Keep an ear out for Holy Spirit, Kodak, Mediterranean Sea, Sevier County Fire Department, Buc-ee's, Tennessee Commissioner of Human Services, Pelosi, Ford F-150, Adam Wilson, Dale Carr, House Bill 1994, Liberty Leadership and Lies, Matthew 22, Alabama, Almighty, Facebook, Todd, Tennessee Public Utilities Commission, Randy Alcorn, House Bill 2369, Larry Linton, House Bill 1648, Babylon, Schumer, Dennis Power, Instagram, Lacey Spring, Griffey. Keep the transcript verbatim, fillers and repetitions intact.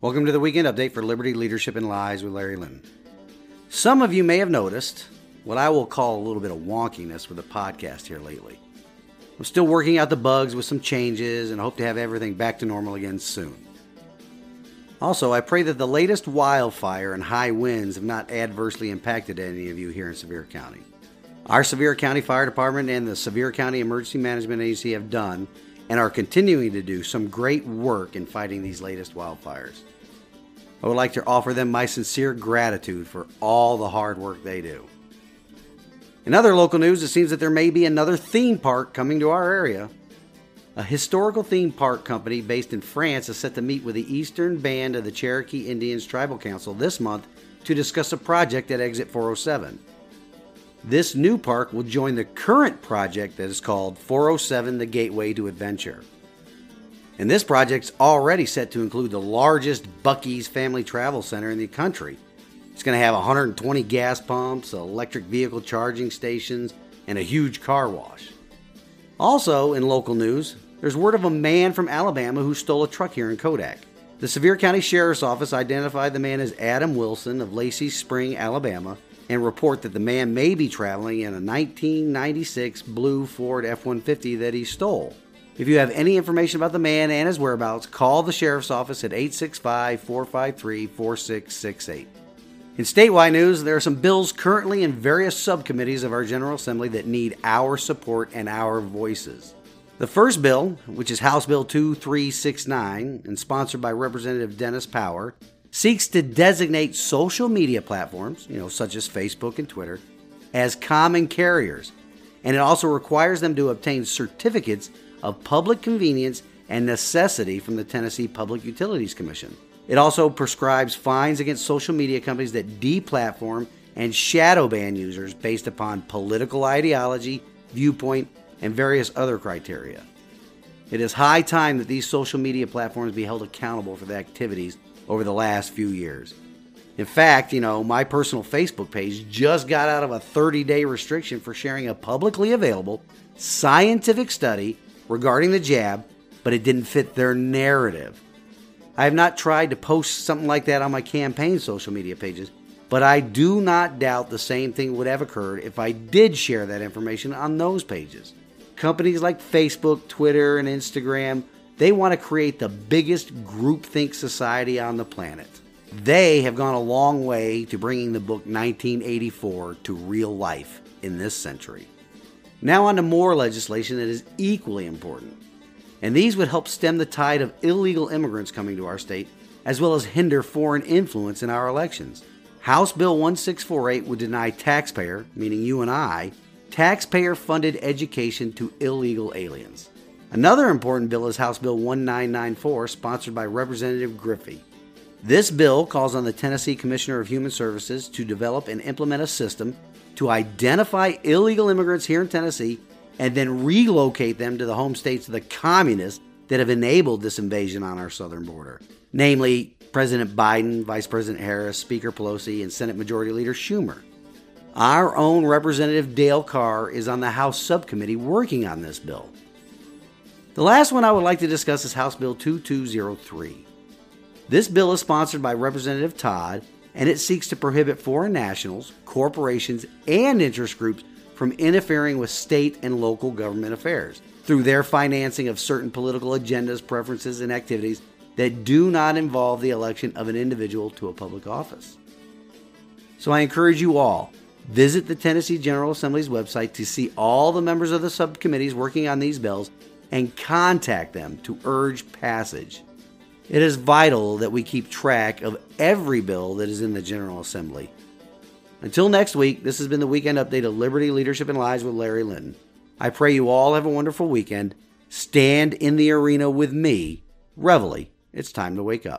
Welcome to the Weekend Update for Liberty Leadership and Lies with Larry Linton. Some of you may have noticed what I will call a little bit of wonkiness with the podcast here lately. I'm still working out the bugs with some changes and hope to have everything back to normal again soon. Also, I pray that the latest wildfire and high winds have not adversely impacted any of you here in Sevier County. Our Sevier County Fire Department and the Sevier County Emergency Management Agency have done and are continuing to do some great work in fighting these latest wildfires. I would like to offer them my sincere gratitude for all the hard work they do. In other local news, it seems that there may be another theme park coming to our area. A historical theme park company based in France is set to meet with the Eastern Band of the Cherokee Indians Tribal Council this month to discuss a project at Exit four oh seven. This new park will join the current project that is called four oh seven, The Gateway to Adventure. And this project's already set to include the largest Buc-ee's family travel center in the country. It's going to have one hundred twenty gas pumps, electric vehicle charging stations, and a huge car wash. Also, in local news, there's word of a man from Alabama who stole a truck here in Kodak. The Sevier County Sheriff's Office identified the man as Adam Wilson of Lacey Spring, Alabama, and report that the man may be traveling in a nineteen ninety-six blue Ford F one fifty that he stole. If you have any information about the man and his whereabouts, call the Sheriff's Office at eight six five, four five three, four six six eight. In statewide news, there are some bills currently in various subcommittees of our General Assembly that need our support and our voices. The first bill, which is House Bill two three six nine and sponsored by Representative Dennis Power, seeks to designate social media platforms, you know, such as Facebook and Twitter, as common carriers, and it also requires them to obtain certificates of public convenience and necessity from the Tennessee Public Utilities Commission. It also prescribes fines against social media companies that deplatform and shadow ban users based upon political ideology, viewpoint, and various other criteria. It is high time that these social media platforms be held accountable for the activities over the last few years. In fact, you know, my personal Facebook page just got out of a thirty-day restriction for sharing a publicly available scientific study regarding the jab, but it didn't fit their narrative. I have not tried to post something like that on my campaign social media pages, but I do not doubt the same thing would have occurred if I did share that information on those pages. Companies like Facebook, Twitter, and Instagram, they want to create the biggest groupthink society on the planet. They have gone a long way to bringing the book nineteen eighty-four to real life in this century. Now on to more legislation that is equally important. And these would help stem the tide of illegal immigrants coming to our state, as well as hinder foreign influence in our elections. House Bill one six four eight would deny taxpayer, meaning you and I, taxpayer-funded education to illegal aliens. Another important bill is House Bill nineteen ninety-four, sponsored by Representative Griffey. This bill calls on the Tennessee Commissioner of Human Services to develop and implement a system to identify illegal immigrants here in Tennessee and then relocate them to the home states of the communists that have enabled this invasion on our southern border, namely President Biden, Vice President Harris, Speaker Pelosi, and Senate Majority Leader Schumer. Our own Representative Dale Carr is on the House subcommittee working on this bill. The last one I would like to discuss is House Bill twenty-two oh three. This bill is sponsored by Representative Todd, and it seeks to prohibit foreign nationals, corporations, and interest groups from interfering with state and local government affairs through their financing of certain political agendas, preferences, and activities that do not involve the election of an individual to a public office. So I encourage you all, visit the Tennessee General Assembly's website to see all the members of the subcommittees working on these bills and contact them to urge passage. It is vital that we keep track of every bill that is in the General Assembly. Until next week, this has been the Weekend Update of Liberty, Leadership, and Lies with Larry Linton. I pray you all have a wonderful weekend. Stand in the arena with me. Reveille, it's time to wake up.